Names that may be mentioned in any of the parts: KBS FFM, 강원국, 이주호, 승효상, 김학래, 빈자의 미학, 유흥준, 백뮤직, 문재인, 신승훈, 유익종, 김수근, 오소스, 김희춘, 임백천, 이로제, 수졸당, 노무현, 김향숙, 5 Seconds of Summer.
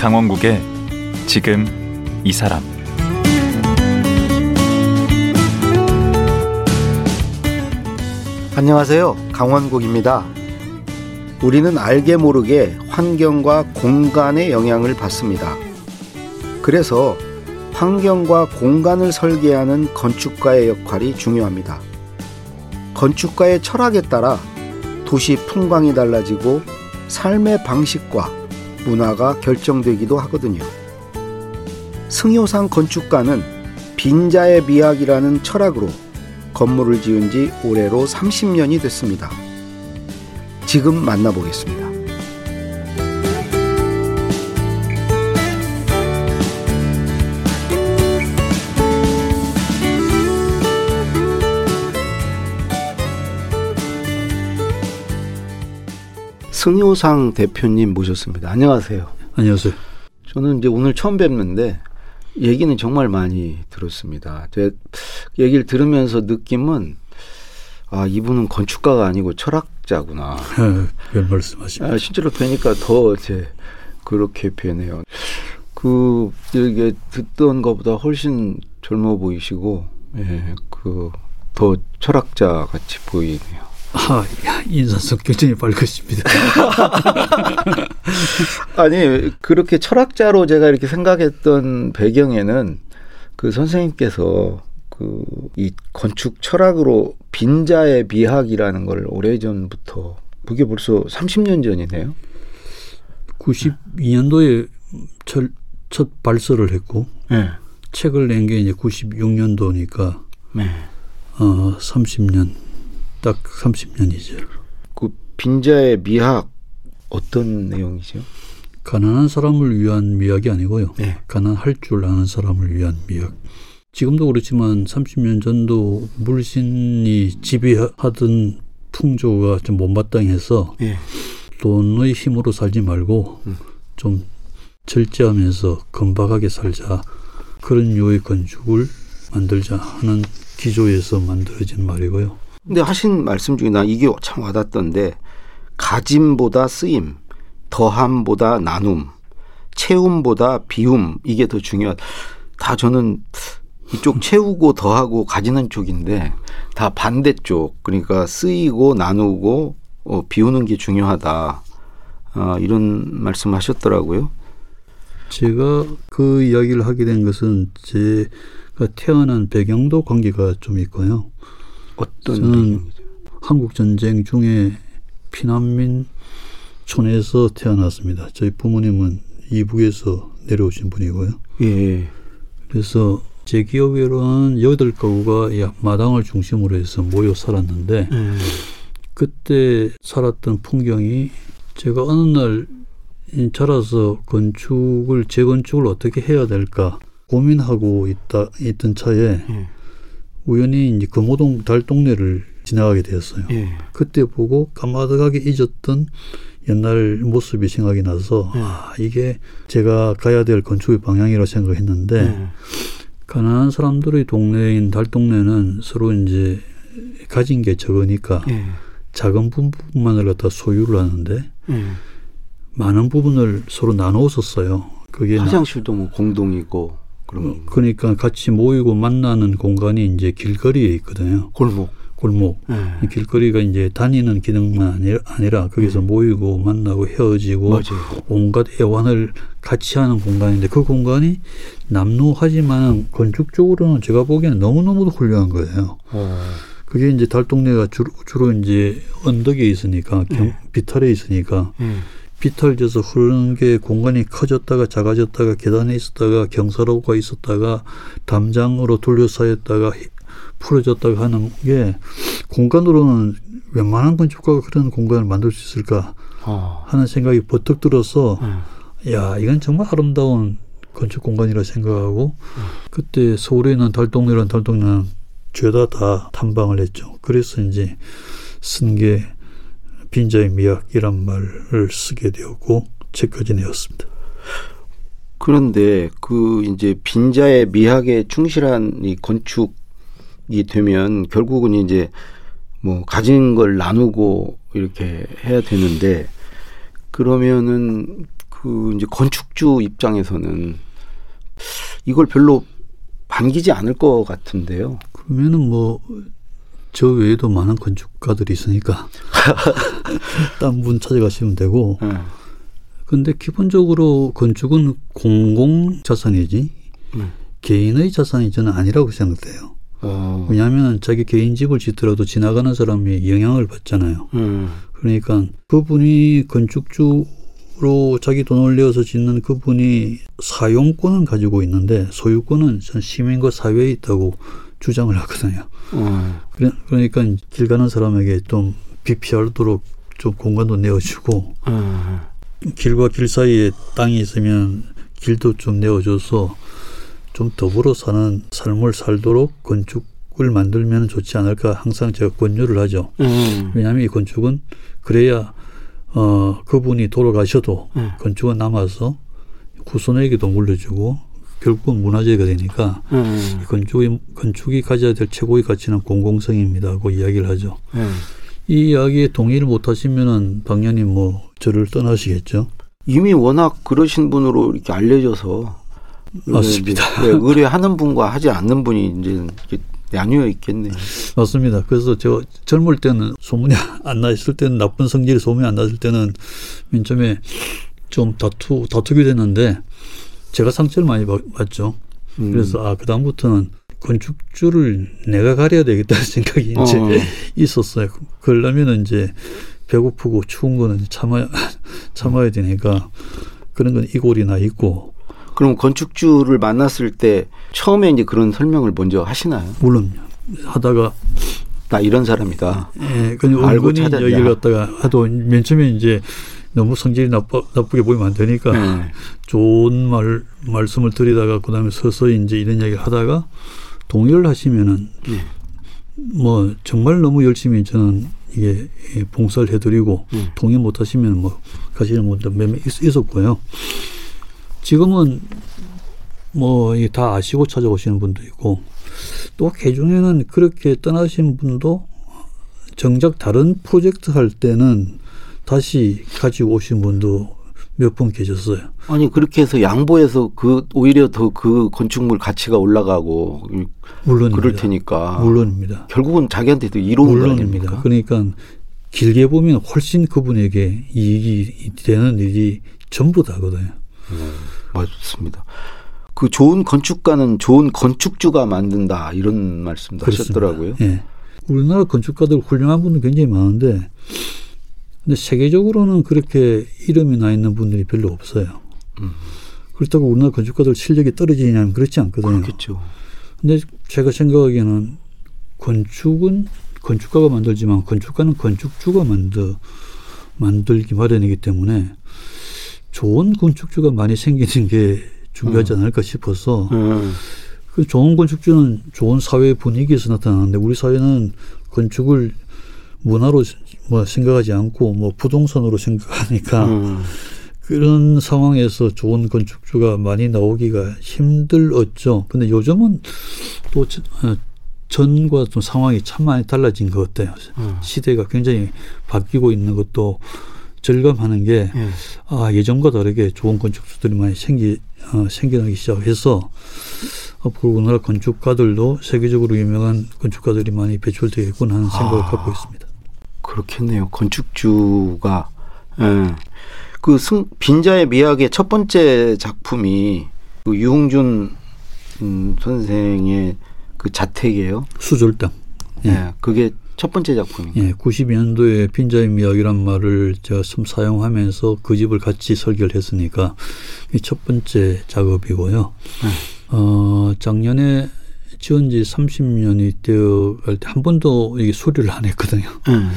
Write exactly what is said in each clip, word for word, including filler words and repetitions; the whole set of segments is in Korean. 강원국의 지금 이 사람. 안녕하세요. 강원국입니다. 우리는 알게 모르게 환경과 공간의 영향을 받습니다. 그래서 환경과 공간을 설계하는 건축가의 역할이 중요합니다. 건축가의 철학에 따라 도시 풍광이 달라지고 삶의 방식과 문화가 결정되기도 하거든요. 승효상 건축가는 빈자의 미학이라는 철학으로 건물을 지은 지 올해로 삼십 년이 됐습니다. 지금 만나보겠습니다. 승효상 대표님 모셨습니다. 안녕하세요. 안녕하세요. 저는 이제 오늘 처음 뵙는데 얘기는 정말 많이 들었습니다. 제 얘기를 들으면서 느낌은 아, 이분은 건축가가 아니고 철학자구나. 별 말씀하십니까? 아, 실제로 뵈니까 더 이제 그렇게 뵈네요. 그 이게 듣던 것보다 훨씬 젊어 보이시고, 예, 그 더 철학자 같이 보이네요. 아, 인사성 굉장히 밝으십니다. 아니, 그렇게 철학자로 제가 이렇게 생각했던 배경에는 그 선생님께서 그 이 건축 철학으로 빈자의 미학이라는 걸 오래전부터, 그게 벌써 삼십 년 전이네요. 구십이 년도에 첫, 첫 발서를 했고, 네. 책을 낸 게 이제 구십육 년도니까 네. 어, 삼십 년. 딱 삼십 년이죠. 그 빈자의 미학 어떤 내용이죠? 가난한 사람을 위한 미학이 아니고요. 네. 가난할 줄 아는 사람을 위한 미학. 지금도 그렇지만 삼십 년 전도 물신이 지배하던 풍조가 좀 못마땅해서 네. 돈의 힘으로 살지 말고 음. 좀 절제하면서 건박하게 살자. 그런 유의 건축을 만들자 하는 기조에서 만들어진 말이고요. 근데 하신 말씀 중에 나 이게 참 와닿던데, 가짐보다 쓰임, 더함보다 나눔, 채움보다 비움, 이게 더 중요하다. 다 저는 이쪽 채우고 더하고 가지는 쪽인데 다 반대쪽, 그러니까 쓰이고 나누고 어, 비우는 게 중요하다, 어, 이런 말씀하셨더라고요. 제가 그 이야기를 하게 된 것은 제가 태어난 배경도 관계가 좀 있고요. 어떤 저는 배경이죠? 한국 전쟁 중에 피난민촌에서 태어났습니다. 저희 부모님은 이북에서 내려오신 분이고요. 예. 그래서 제 기억으로는 여덟 가구가 마당을 중심으로 해서 모여 살았는데 예. 그때 살았던 풍경이 제가 어느 날 자라서 건축을 재건축을 어떻게 해야 될까 고민하고 있다 있던 차에. 예. 우연히 이제 금호동 달동네를 지나가게 되었어요. 예. 그때 보고 까마득하게 잊었던 옛날 모습이 생각이 나서 예. 아, 이게 제가 가야 될 건축의 방향이라고 생각했는데 예. 가난한 사람들의 동네인 달동네는 서로 이제 가진 게 적으니까 예. 작은 부분만을 갖다 소유를 하는데 예. 많은 부분을 서로 나눠서 써요. 그게 화장실도 뭐 공동이고. 그러면. 그러니까 같이 모이고 만나는 공간이 이제 길거리에 있거든요. 골목. 골목. 네. 길거리가 이제 다니는 기능만 아니라 거기서 네. 모이고 만나고 헤어지고 맞아요. 온갖 애환을 같이 하는 공간인데 그 공간이 남루하지만 건축적으로는 제가 보기에는 너무너무도 훌륭한 거예요. 네. 그게 이제 달동네가 주로, 주로 이제 언덕에 있으니까 네. 비탈에 있으니까 네. 비탈져서 흐르는 게 공간이 커졌다가 작아졌다가 계단에 있었다가 경사로가 있었다가 담장으로 둘러싸였다가 풀어졌다가 하는 게 공간으로는 웬만한 건축가가 그런 공간을 만들 수 있을까 어. 하는 생각이 버뜩 들어서 음. 야 이건 정말 아름다운 건축 공간이라 생각하고 음. 그때 서울에 있는 달동네란 달동네는 죄다 다 탐방을 했죠. 그래서 이제 쓴 게 빈자의 미학이란 말을 쓰게 되었고 책까지 내었습니다. 그런데 그 이제 빈자의 미학에 충실한 이 건축이 되면 결국은 이제 뭐 가진 걸 나누고 이렇게 해야 되는데 그러면은 그 이제 건축주 입장에서는 이걸 별로 반기지 않을 것 같은데요. 그러면은 뭐 저 외에도 많은 건축가들이 있으니까 딴 분 찾아가시면 되고. 네. 근데 기본적으로 건축은 공공 자산이지 음. 개인의 자산이 저는 아니라고 생각돼요. 어. 왜냐하면 자기 개인 집을 짓더라도 지나가는 사람이 영향을 받잖아요. 음. 그러니까 그분이 건축주로 자기 돈을 내어서 짓는 그분이 사용권은 가지고 있는데 소유권은 전 시민과 사회에 있다고 주장을 하거든요. 어. 그러니까 길 가는 사람에게 좀 비피하도록 좀 공간도 내어주고 음. 길과 길 사이에 땅이 있으면 길도 좀 내어줘서 좀 더불어 사는 삶을 살도록 건축을 만들면 좋지 않을까 항상 제가 권유를 하죠. 음. 왜냐하면 이 건축은 그래야 어, 그분이 돌아가셔도 음. 건축은 남아서 후손에게도 물려주고 결국은 문화재가 되니까 음. 이 건축이, 건축이 가져야 될 최고의 가치는 공공성입니다고 이야기를 하죠. 음. 이 이야기에 동의를 못하시면은 당연히 뭐 저를 떠나시겠죠. 이미 워낙 그러신 분으로 이렇게 알려져서 맞습니다. 네, 의뢰하는 분과 하지 않는 분이 이제 나뉘어 있겠네요. 맞습니다. 그래서 제가 젊을 때는 소문이 안 나 있을 때는 나쁜 성질이 소문이 안 났을 때는 맨 처음에 좀 다투 다투게 됐는데 제가 상처를 많이 받죠. 음. 그래서 아, 그 다음부터는 건축주를 내가 가려야 되겠다는 생각이 이제 어. 있었어요. 그러려면 이제 배고프고 추운 거는 참아, 참아야 되니까 그런 건 이골이 나 있고. 그럼 건축주를 만났을 때 처음에 이제 그런 설명을 먼저 하시나요? 물론요. 하다가. 나 이런 사람이다. 예. 그냥 은근히 얘기를 갖다가 하도 맨 처음에 이제 너무 성질이 나빠, 나쁘게 보이면 안 되니까 네. 좋은 말, 말씀을 드리다가 그 다음에 서서히 이제 이런 얘기를 하다가 동의를 하시면은 네. 뭐 정말 너무 열심히 저는 이게 봉사를 해드리고 네. 동의 못 하시면 뭐 가시는 분들 몇 명 있었고요. 지금은 뭐 다 아시고 찾아오시는 분도 있고 또 개중에는 그렇게 떠나신 분도 정작 다른 프로젝트 할 때는 다시 가지고 오신 분도 몇 분 계셨어요. 아니 그렇게 해서 양보해서 그 오히려 더 그 건축물 가치가 올라가고 물론입니다. 그럴 테니까. 물론입니다. 결국은 자기한테도 이로운 거 아닙니까? 그러니까 길게 보면 훨씬 그분에게 이익이 되는 일이 전부 다거든요. 음, 맞습니다. 그 좋은 건축가는 좋은 건축주가 만든다 이런 말씀도 그렇습니다. 하셨더라고요. 예. 우리나라 건축가들 훌륭한 분들 굉장히 많은데 근데 세계적으로는 그렇게 이름이 나 있는 분들이 별로 없어요. 음. 그렇다고 우리나라 건축가들 실력이 떨어지냐면 그렇지 않거든요. 그렇겠죠. 근데 제가 생각하기에는 건축은 건축가가 만들지만 건축가는 건축주가 만들, 만들기 마련이기 때문에 좋은 건축주가 많이 생기는 게 중요하지 음. 않을까 싶어서 음. 그 좋은 건축주는 좋은 사회 분위기에서 나타나는데 우리 사회는 건축을 문화로 뭐 생각하지 않고 뭐 부동산으로 생각하니까 음. 그런 상황에서 좋은 건축주가 많이 나오기가 힘들었죠. 근데 요즘은 또 전과 좀 상황이 참 많이 달라진 것 같아요. 음. 시대가 굉장히 바뀌고 있는 것도 절감하는 게 음. 아, 예전과 다르게 좋은 건축주들이 많이 생기 어, 생겨나기 시작해서 앞으로 우리나라 건축가들도 세계적으로 유명한 건축가들이 많이 배출되겠구나 하는 생각을 아. 갖고 있습니다. 그렇겠네요. 건축주가 예. 그 승, 빈자의 미학의 첫 번째 작품이 그 유흥준 음, 선생의 그 자택이에요. 수졸당. 예. 예, 그게 첫 번째 작품인가요? 예, 구십이 년도에 빈자의 미학이란 말을 제가 좀 사용하면서 그 집을 같이 설계를 했으니까 이 첫 번째 작업이고요. 예. 어, 작년에 지은 지 삼십 년이 되어갈 때 한 번도 이게 수리를 안 했거든요. 음.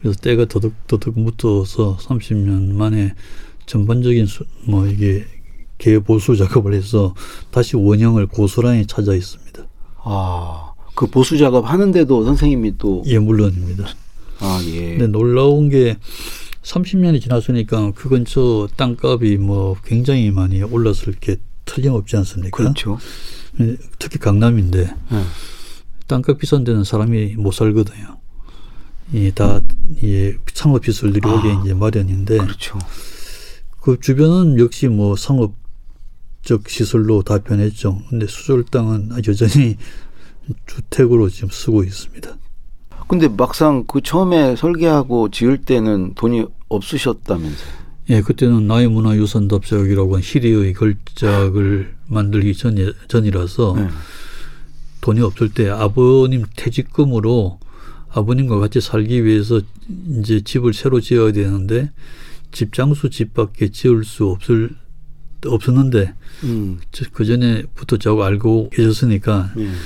그래서 때가 더덕더덕 묻어서 삼십 년 만에 전반적인 수, 뭐 이게 개보수 작업을 해서 다시 원형을 고스란히 찾아 있습니다. 아, 그 보수 작업 하는데도 선생님이 또. 예, 물론입니다. 아, 예. 근데 놀라운 게 삼십 년이 지났으니까 그 근처 땅값이 뭐 굉장히 많이 올랐을 게 틀림없지 않습니까? 그렇죠. 특히 강남인데 음. 땅값 비싼 데는 사람이 못 살거든요. 이 다 이 예, 창업 기술들이 오게 아, 이제 마련인데 그렇죠. 그 주변은 역시 뭐 상업적 시설로 다 변했죠. 근데 수졸당은 여전히 주택으로 지금 쓰고 있습니다. 근데 막상 그 처음에 설계하고 지을 때는 돈이 없으셨다면서요? 예, 그때는 나이문화유산답작이라고 하는 시리의 걸작을 만들기 전이, 전이라서 네. 돈이 없을 때 아버님 퇴직금으로 아버님과 같이 살기 위해서 이제 집을 새로 지어야 되는데 집 장수 집밖에 지을 수 없을, 없었는데 음. 그 전에부터 저하고 알고 계셨으니까 음.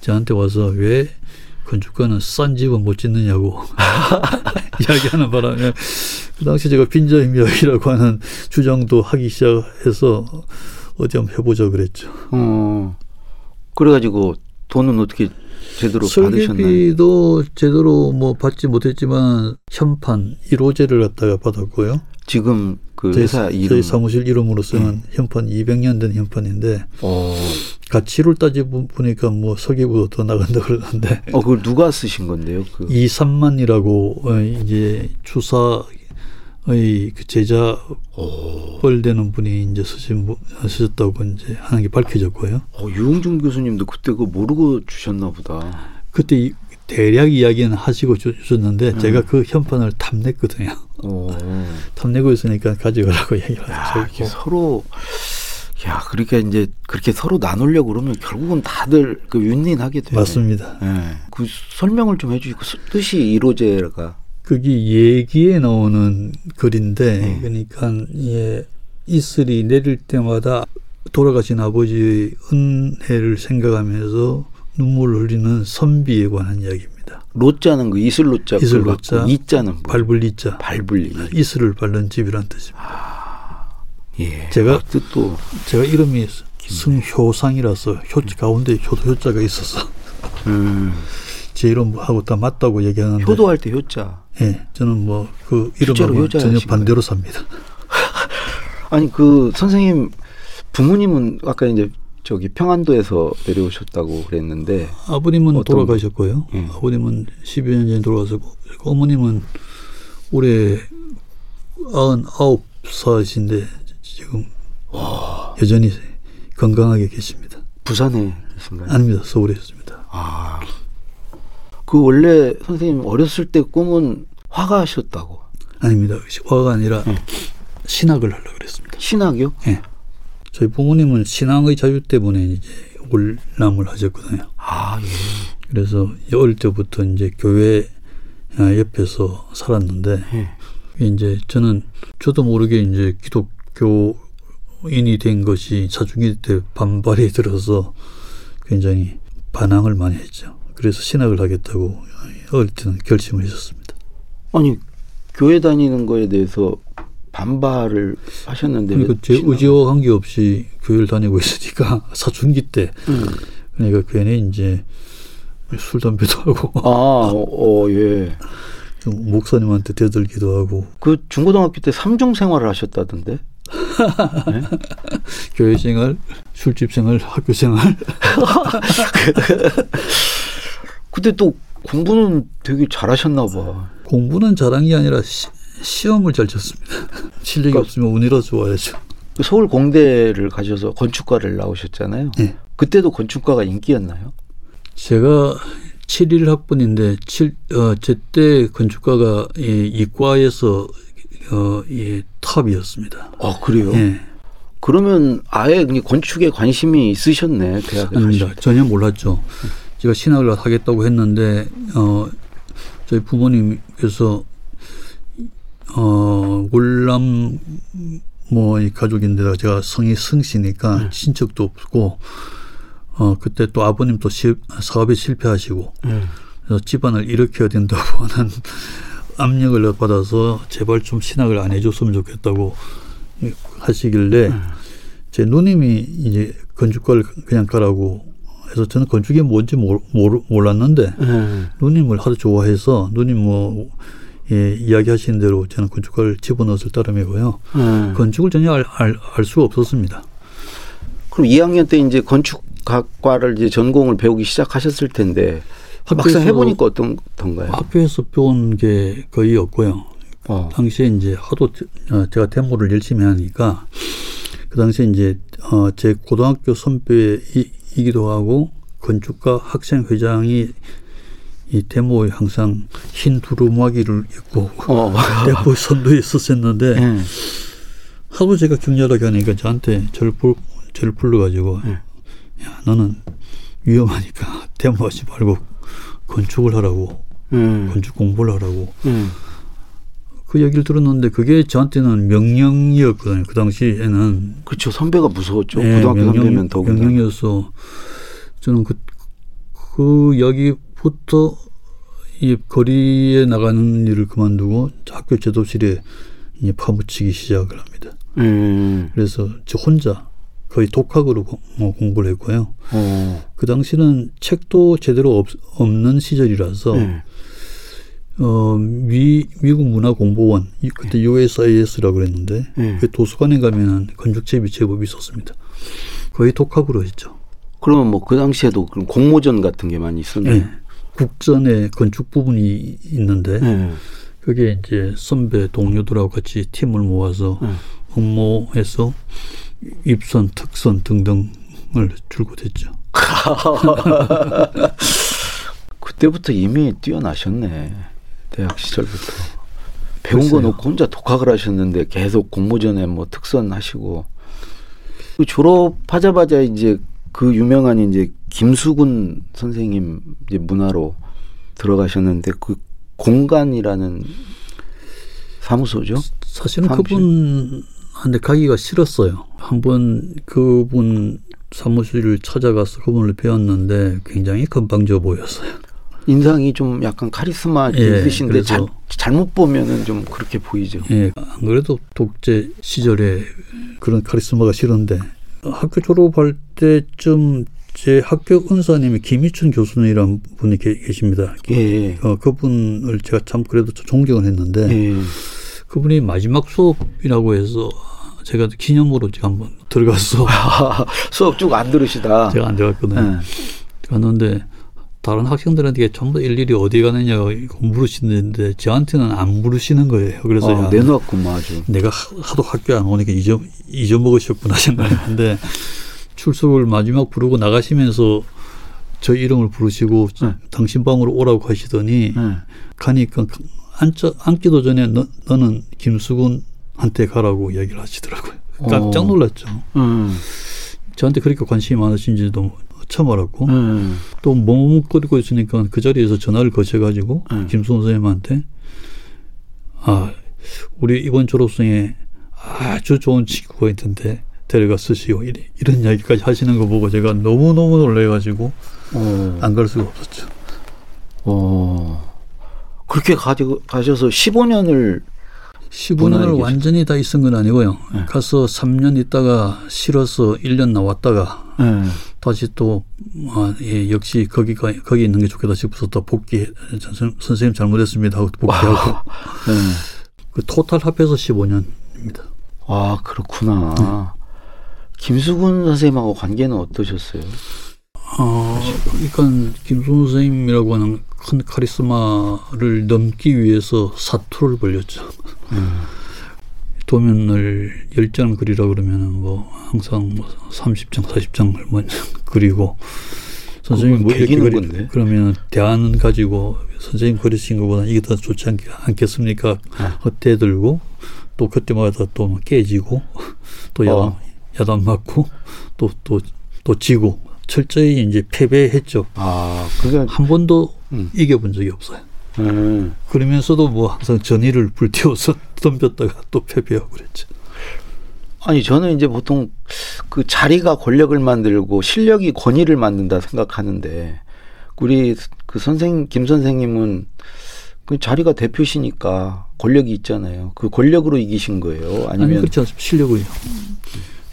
저한테 와서 왜 건축가는 싼 집은 못 짓느냐고 이야기하는 바람에 그 당시 제가 빈자임역이라고 하는 주장도 하기 시작해서 어디 한번 해보자 그랬죠. 어, 그래가지고 돈은 어떻게 제대로 받으셨나요? 설계비도 제대로 뭐 받지 못했지만 현판 이로제를 갖다가 받았고요. 지금 그 회사 이름. 저희 사무실 이름으로 쓰는 음. 현판 이백 년 된 현판인데 어. 가치를 따지고 보니까 뭐 서기보다 더 나간다 그러는데. 어, 그걸 누가 쓰신 건데요? 그. 이삼만이라고 이제 추사의 그 제자 뻘되는 분이 이제 쓰신, 쓰셨다고 이제 하는 게 밝혀졌고요. 어, 유흥준 교수님도 그때 그거 모르고 주셨나 보다. 그때 이, 대략 이야기는 하시고 주셨는데 음. 제가 그 현판을 탐냈거든요. 오. 탐내고 있으니까 가져가라고 얘기를 하셨고. 서로. 야, 그러니까 이제 그렇게 서로 나누려고 그러면 결국은 다들 그 윈윈하게 돼요. 맞습니다. 네. 그 설명을 좀 해주시고 뜻이 이로제가 그게 얘기에 나오는 글인데 네. 그러니까 예, 이슬이 내릴 때마다 돌아가신 아버지의 은혜를 생각하면서 눈물을 흘리는 선비에 관한 이야기입니다. 로자는 그 이슬로자, 이슬로자, 이자는 뭐? 발불리자, 발불리 이슬을 바른 집이란 뜻입니다. 아. 예, 제가 또 제가 이름이 승효상이라서 효 가운데 효도 효자가 있어서 음. 제 이름하고 다 맞다고 얘기하는데 효도할 때 효자. 예, 저는 뭐 그 이름하고 전혀 반대로 삽니다. 아니 그 선생님 부모님은 아까 이제 저기 평안도에서 내려오셨다고 그랬는데 아버님은 어떤, 돌아가셨고요. 예. 아버님은 십여 년 전에 돌아가셨고 어머님은 올해 아흔아홉 살이신데. 지금 와. 여전히 건강하게 계십니다. 부산에 계신가요? 아닙니다. 서울에 있습니다. 아, 그 원래 선생님 어렸을 때 꿈은 화가셨다고? 아닙니다. 화가 아니라 네. 신학을 하려고 그랬습니다. 신학이요? 네. 저희 부모님은 신앙의 자유 때문에 이제 월남을 하셨거든요. 아, 예. 그래서 어릴 때부터 이제 교회 옆에서 살았는데 네. 이제 저는 저도 모르게 이제 기독 교인이 된 것이 사춘기 때 반발이 들어서 굉장히 반항을 많이 했죠. 그래서 신학을 하겠다고 어릴 때는 결심을 했었습니다. 아니 교회 다니는 거에 대해서 반발을 하셨는데 그러니까 제 신학을. 의지와 관계없이 교회를 다니고 있으니까 사춘기 때 음. 그러니까 괜히 이제 술 담배도 하고 아, 어, 어, 예. 목사님한테 대들기도 하고 그 중고등학교 때 삼중 생활을 하셨다던데 네? 교회 생활, 술집 생활, 학교 생활. 근데 또 공부는 되게 잘하셨나 봐. 공부는 잘한 게 아니라 시, 시험을 잘 쳤습니다. 실력이 그러니까, 없으면 운이라 좋아야죠. 서울 공대를 가셔서 건축과를 나오셨잖아요. 네. 그때도 건축과가 인기였나요? 제가 칠일 학번인데 칠, 어, 제때 건축과가 이, 이과에서 어, 예, 탑이었습니다. 아, 그래요? 예. 그러면 아예 건축에 관심이 있으셨네, 대학에. 아닙니다. 전혀 몰랐죠. 제가 신학을 하겠다고 했는데, 어, 저희 부모님께서, 어, 월남, 뭐, 이 가족인데다가 제가 성이 승씨니까 음. 친척도 없고, 어, 그때 또 아버님도 사업에 실패하시고, 음. 그래서 집안을 일으켜야 된다고 하는 압력을 받아서 제발 좀 신학을 안 해줬으면 좋겠다고 하시길래 음. 제 누님이 이제 건축과를 그냥 가라고 해서 저는 건축이 뭔지 모르, 모르, 몰랐는데 음. 누님을 하도 좋아해서 누님 뭐 예, 이야기하신 대로 저는 건축과를 집어넣었을 따름이고요. 음. 건축을 전혀 알, 알, 알 수가 없었습니다. 그럼 이 학년 때 이제 건축과를 이제 전공을 배우기 시작하셨을 텐데. 막상 해보니까 어떤가요? 학교에서 배운 게 거의 없고요. 어. 당시에 이제 하도 제가 데모를 열심히 하니까 그 당시에 이제 어 제 고등학교 선배이기도 하고 건축가 학생 회장이 이 데모에 항상 흰 두루마기를 입고 어. 데모 선두에 있었었는데 음. 하도 제가 격렬하게 하니까 저한테 저를, 불, 저를 불러가지고 음. 야, 너는 위험하니까 데모하지 말고 건축을 하라고 음. 건축 공부를 하라고 음. 그 얘기를 들었는데 그게 저한테는 명령이었거든요. 그 당시에는. 그렇죠. 선배가 무서웠죠. 네, 고등학교 명령, 선배면 더군다나. 명령이어서 저는 그, 그 이야기부터 이 거리에 나가는 일을 그만두고 학교 제도실에 이제 파묻히기 시작을 합니다. 음. 그래서 저 혼자 거의 독학으로 뭐 공부를 했고요. 오. 그 당시는 책도 제대로 없, 없는 시절이라서 음. 어, 미, 미국 문화공보원, 그때 네. 유에스아이에스라고 그랬는데 네. 그 도서관에 가면 건축제비 제법이 있었습니다. 거의 독학으로 했죠. 그러면 뭐 그 당시에도 그럼 공모전 같은 게 많이 있었나요? 네. 국전에 건축 부분이 있는데 네. 그게 이제 선배 동료들하고 같이 팀을 모아서 네. 응모해서 입선, 특선 등등을 줄곧 했죠. 그때부터 이미 뛰어나셨네. 대학 시절부터. 배운 글쎄요. 거 놓고 혼자 독학을 하셨는데 계속 공모전에 뭐 특선 하시고. 졸업하자마자 이제 그 유명한 이제 김수근 선생님 이제 문화로 들어가셨는데 그 공간이라는 사무소죠? 사실은 사무실. 그분한테 가기가 싫었어요. 한번 그분 사무실을 찾아가서 그분을 배웠는데 굉장히 건방져 보였어요. 인상이 좀 약간 카리스마 예, 있으신데 자, 잘못 보면은 좀 그렇게 보이죠. 예, 안 그래도 독재 시절에 그런 카리스마가 싫은데 학교 졸업할 때쯤 제 학교 은사님이 김희춘 교수님이라는 분이 계십니다. 예. 어, 그분을 제가 참 그래도 존경을 했는데 예. 그분이 마지막 수업이라고 해서 제가 기념으로 제가 한번 들어갔어. 수업 쭉 안 들으시다. 제가 안 들어갔거든요. 예. 갔는데 다른 학생들한테 전부 일일이 어디 가느냐고 물으시는데 저한테는 안 물으시는 거예요. 그래서 아, 내놓았구만 아주. 내가 하도 학교 안 오니까 잊어, 잊어먹으셨구나 생각했는데 출석을 마지막 부르고 나가시면서 저 이름을 부르시고 네. 당신 방으로 오라고 하시더니 네. 가니까 앉자, 앉기도 전에 너, 너는 김수근한테 가라고 이야기를 하시더라고요. 깜짝 놀랐죠. 음. 저한테 그렇게 관심이 많으신지도 처음 알았고 음. 또 머뭇거리고 있으니까 그 자리에서 전화를 거쳐가지고 음. 김수근 선생님한테 아 우리 이번 졸업생에 아주 좋은 친구가 있던데 데려가 쓰시오 이런, 이런 이야기까지 하시는 거 보고 제가 너무너무 놀래가지고 안 갈 수가 없었죠. 오. 그렇게 가지고, 가셔서 십오 년을 십오 년을 완전히 다 있은 건 아니고요. 네. 가서 삼 년 있다가 싫어서 일 년 나왔다가 네. 다시 또 아, 예, 역시 거기 거기 있는 게 좋겠다 싶어서 또 복귀 선생님, 선생님 잘못했습니다 하고 복귀하고 네. 그 토탈 합해서 십오 년입니다. 아 그렇구나. 네. 김수근 선생님하고 관계는 어떠셨어요? 어, 그러니까 김수근 선생님이라고 하는 큰 카리스마를 넘기 위해서 사투를 벌렸죠. 음. 도면을 열 장 그리라 그러면 뭐 항상 뭐 삼십 장, 사십 장을 먼저 그리고 선생님이 뭐 이렇게 그리, 그러면 대안 가지고 선생님 그리신 것보다 이게 더 좋지 않, 않겠습니까? 아. 헛대들고 또 그때마다 또 깨지고 또 야단, 어. 야단 맞고 또, 또, 또 지고 철저히 이제 패배했죠. 아, 그게 한 번도 음. 이겨본 적이 없어요. 음. 그러면서도 뭐 항상 전의를 불태워서 덤볐다가 또 패배하고 그랬죠. 아니 저는 이제 보통 그 자리가 권력을 만들고 실력이 권위를 만든다 생각하는데 우리 그 선생 김 선생님은 그 자리가 대표시니까 권력이 있잖아요. 그 권력으로 이기신 거예요? 아니면 아니, 그렇지 않습니다. 실력을요.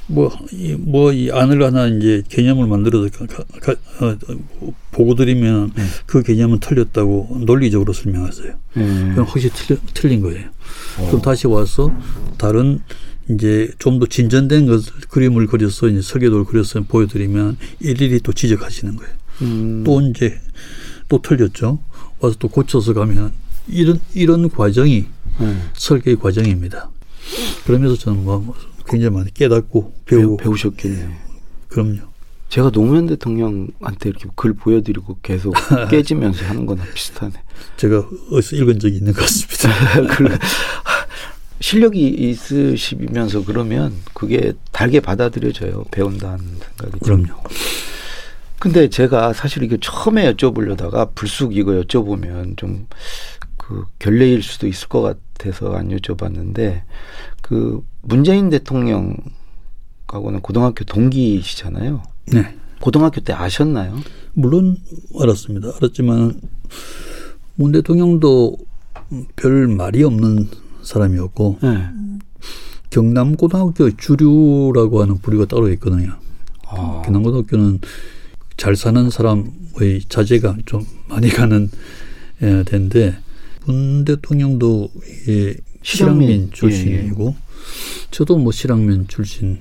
뭐, 이, 뭐, 이 안을 하나 이제 개념을 만들어서 가, 가, 어, 보고 드리면 네. 그 개념은 틀렸다고 논리적으로 설명하세요. 네. 그럼 혹시 틀려, 틀린 거예요. 오. 그럼 다시 와서 다른 이제 좀 더 진전된 것, 그림을 그려서 이제 설계도를 그려서 보여드리면 일일이 또 지적하시는 거예요. 음. 또 이제 또 틀렸죠. 와서 또 고쳐서 가면 이런, 이런 과정이 음. 설계 과정입니다. 그러면서 저는 뭐 굉장히 많이 깨닫고 배우고. 배우, 배우셨겠네요. 그럼요. 제가 노무현 대통령한테 이렇게 글 보여드리고 계속 깨지면서 하는 거나 비슷하네. 제가 어디서 읽은 적이 있는 것 같습니다. 실력이 있으시면서 그러면 그게 달게 받아들여져요. 배운다는 생각이. 그럼요. 근데 제가 사실 이게 처음에 여쭤보려다가 불쑥 이거 여쭤보면 좀 그 결례일 수도 있을 것 같아서 안 여쭤봤는데, 그 문재인 대통령하고는 고등학교 동기시잖아요. 네. 고등학교 때 아셨나요? 물론 알았습니다. 알았지만 문 대통령도 별 말이 없는 사람이었고, 네. 경남고등학교 주류라고 하는 부류가 따로 있거든요. 아. 경남고등학교는 잘 사는 사람의 자제가 좀 많이 가는 데인데, 문 대통령도 이게 실향민, 실향민 출신이고, 예. 저도 뭐 실향민 출신인데,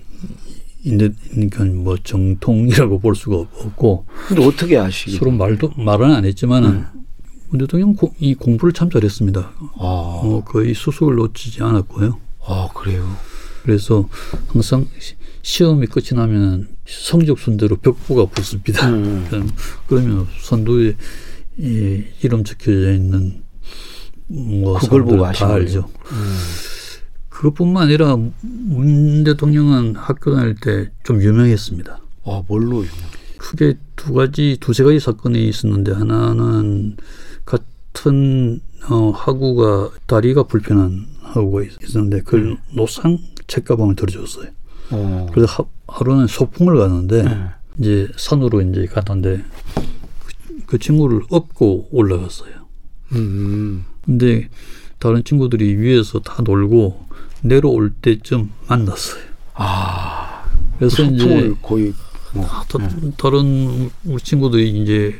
그러니까 뭐 정통이라고 볼 수가 없고. 근데 어떻게 아시게? 서로 말도 말은 안 했지만은 음. 문 대통령 고, 이 공부를 참 잘했습니다. 아. 어, 거의 수습을 놓치지 않았고요. 아 그래요. 그래서 항상 시험이 끝이 나면 성적 순대로 벽보가 붙습니다. 음. 그러면 선두에 이 이름 적혀져 있는 뭐 그걸 보고 아시는 거예요. 알죠. 음. 그것뿐만 아니라 문 대통령은 학교 다닐 때 좀 유명했습니다. 아 뭘로 유명? 크게 두 가지 두세 가지 사건이 있었는데, 하나는 같은 어, 학우가 다리가 불편한 학우가 있었는데 그걸 음. 노상 책가방을 들어줬어요. 오. 그래서 하, 하루는 소풍을 갔는데 네. 이제 산으로 이제 갔는데 그, 그 친구를 업고 올라갔어요. 음. 근데 다른 친구들이 위에서 다 놀고 내려올 때쯤 만났어요. 아. 그래서 그 이제 거의 뭐. 다, 네. 다른 우리 친구들이 이제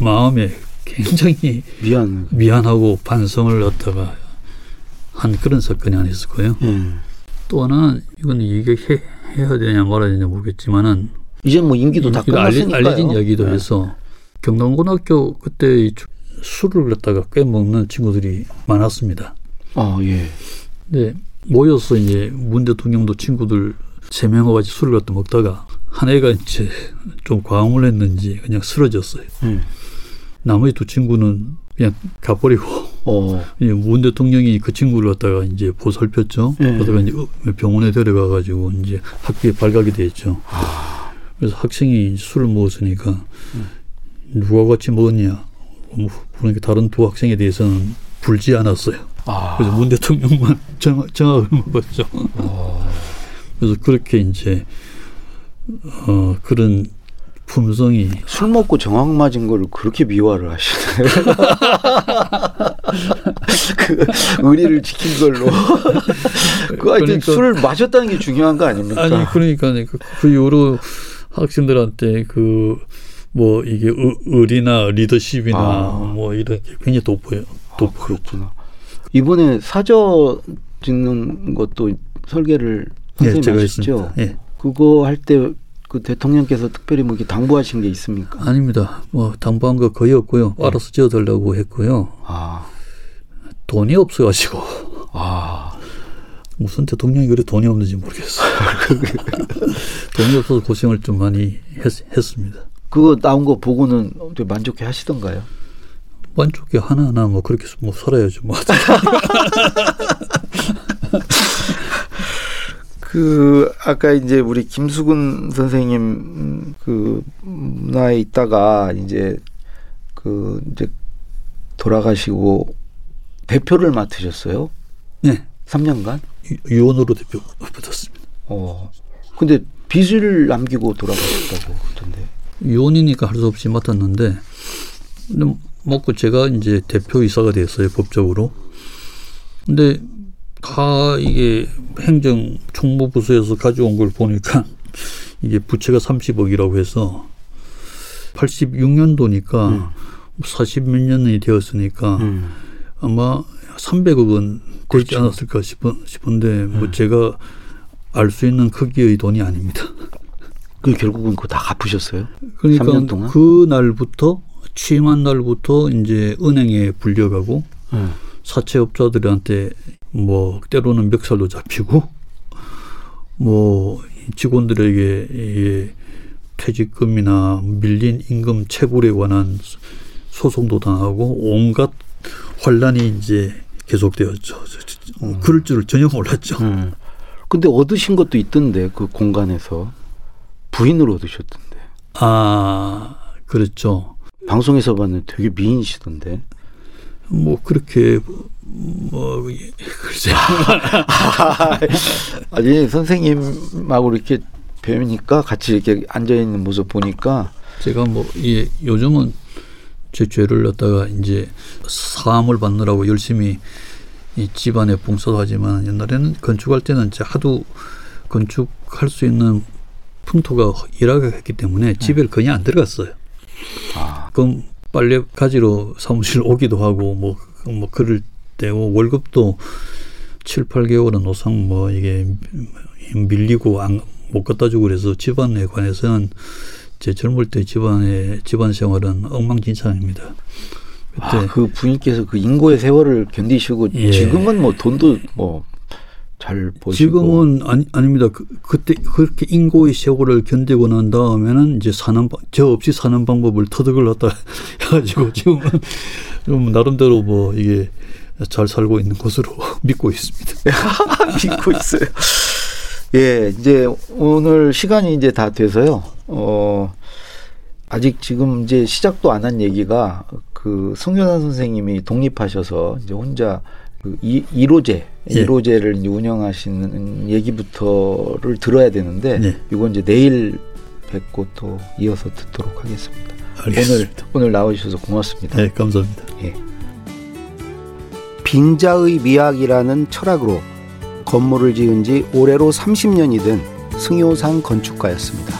마음에 굉장히 미안 미안하고 반성을 갖다가 한 그런 사건이 안 있을 거예요. 음. 또 하나는, 이건 얘기해야 되냐 말아야 되냐 모르겠지만은, 이제 뭐 임기도 다 끝났으니까요. 알려진 이야기도 네. 해서 경남고등학교 그때 술을 갖다가 꽤 먹는 친구들이 많았습니다. 아 예. 네, 모여서 이제 문 대통령도 친구들 세 명하고 같이 술을 갖다 먹다가 한 애가 이제 좀 과음을 했는지 그냥 쓰러졌어요. 음. 나머지 두 친구는 그냥 가버리고, 어. 문 대통령이 그 친구를 갖다가 이제 보살폈죠. 네. 그러다가 이제 병원에 데려가가지고 이제 학교에 발각이 됐죠. 아. 그래서 학생이 술을 먹었으니까 음. 누가 같이 먹었냐? 그러니까 다른 두 학생에 대해서는 불지 않았어요. 아. 그래서 문 대통령만 정, 정학을 먹었죠. 아. 그래서 그렇게 이제 어, 그런. 품성이. 술 먹고 정학 맞은 걸 그렇게 미화를 하시네요. 그 의리를 지킨 걸로. 그 그러니까, 술을 마셨다는 게 중요한 거 아닙니까? 아니 그러니까 그 이후로 학생들한테 그 뭐 이게 의, 의리나 리더십이나 아. 뭐 이런 게 굉장히 돋보여. 돋보였구나. 아, 이번에 사저 짓는 것도 설계를 선생님이 네, 하셨죠? 네. 그거 할 때 그 대통령께서 특별히 뭐 이렇게 당부하신 게 있습니까? 아닙니다. 뭐 당부한 거 거의 없고요. 네. 알아서 지어달라고 했고요. 아. 돈이 없어가지고. 아. 무슨 대통령이 그래 돈이 없는지 모르겠어요. 돈이 없어서 고생을 좀 많이 했, 했습니다. 그거 나온 거 보고는 만족해 하시던가요? 만족해 하나하나 뭐 그렇게 뭐 살아야죠. 뭐. 그 아까 이제 우리 김수근 선생님 그 나에 있다가 이제 그 이제 돌아가시고 대표를 맡으셨어요? 네, 삼 년간 유언으로 대표 맡았습니다. 어, 근데 빚을 남기고 돌아가셨다고 그러던데. 유언이니까 할 수 없이 맡았는데, 근데 먹고 제가 이제 대표이사가 됐어요 법적으로. 근데 다 이게 행정 총무부서에서 가져온 걸 보니까 이게 부채가 삼십억이라고 해서 팔십육 년도니까 음. 사십몇 년이 되었으니까 음. 아마 삼백억은 그렇죠. 되지 않았을까 싶은데 음. 뭐 제가 알 수 있는 크기의 돈이 아닙니다. 그 결국은 그거 다 갚으셨어요? 그러니까 삼 년 동안? 그 날부터 취임한 날부터 이제 은행에 불려가고 음. 사채업자들한테 뭐 때로는 멱살도 잡히고 뭐 직원들에게 퇴직금이나 밀린 임금 체불에 관한 소송도 당하고 온갖 환란이 이제 계속되었죠. 음. 그럴 줄을 전혀 몰랐죠. 음. 근데 얻으신 것도 있던데 그 공간에서 부인으로 얻으셨던데. 아 그렇죠. 방송에서 봤는데 되게 미인이시던데. 뭐 그렇게 뭐 글쎄. 아니 선생님하고 이렇게 뵈니까 같이 이렇게 앉아 있는 모습 보니까 제가 뭐 예, 요즘은 제 죄를 갖다가 이제 사함을 받느라고 열심히 이 집안에 봉사도 하지만 옛날에는 건축할 때는 하도 건축할 수 있는 풍토가 열악했기 때문에 집에 거의 안 들어갔어요. 아. 그럼 빨래 가지러 사무실 오기도 하고 뭐, 뭐 그럴 때고 월급도 칠, 팔 개월은 노상 뭐 이게 밀리고 안, 못 갖다 주고 그래서 집안에 관해서는 제 젊을 때 집안의 집안 생활은 엉망진창입니다. 그때 아, 그 부인께서 그 인고의 세월을 견디시고 예. 지금은 뭐 돈도 뭐 잘 보시고 지금은 아니, 아닙니다. 그, 그때 그렇게 인고의 세월을 견디고 난 다음에는 이제 사는 저 없이 사는 방법을 터득을 갖다 해가지고 지금은 좀 나름대로 뭐 이게 잘 살고 있는 것으로 믿고 있습니다. 믿고 있어요. 예, 이제 오늘 시간이 이제 다 돼서요. 어, 아직 지금 이제 시작도 안 한 얘기가 그 승효상 선생님이 독립하셔서 이제 혼자 그 이, 이로제, 예. 이로제를 이제 운영하시는 얘기부터를 들어야 되는데 예. 이건 이제 내일 뵙고 또 이어서 듣도록 하겠습니다. 알겠습니다. 오늘, 오늘 나와주셔서 고맙습니다. 네, 감사합니다. 예. 빈자의 미학이라는 철학으로 건물을 지은 지 올해로 삼십 년이 된 승효상 건축가였습니다.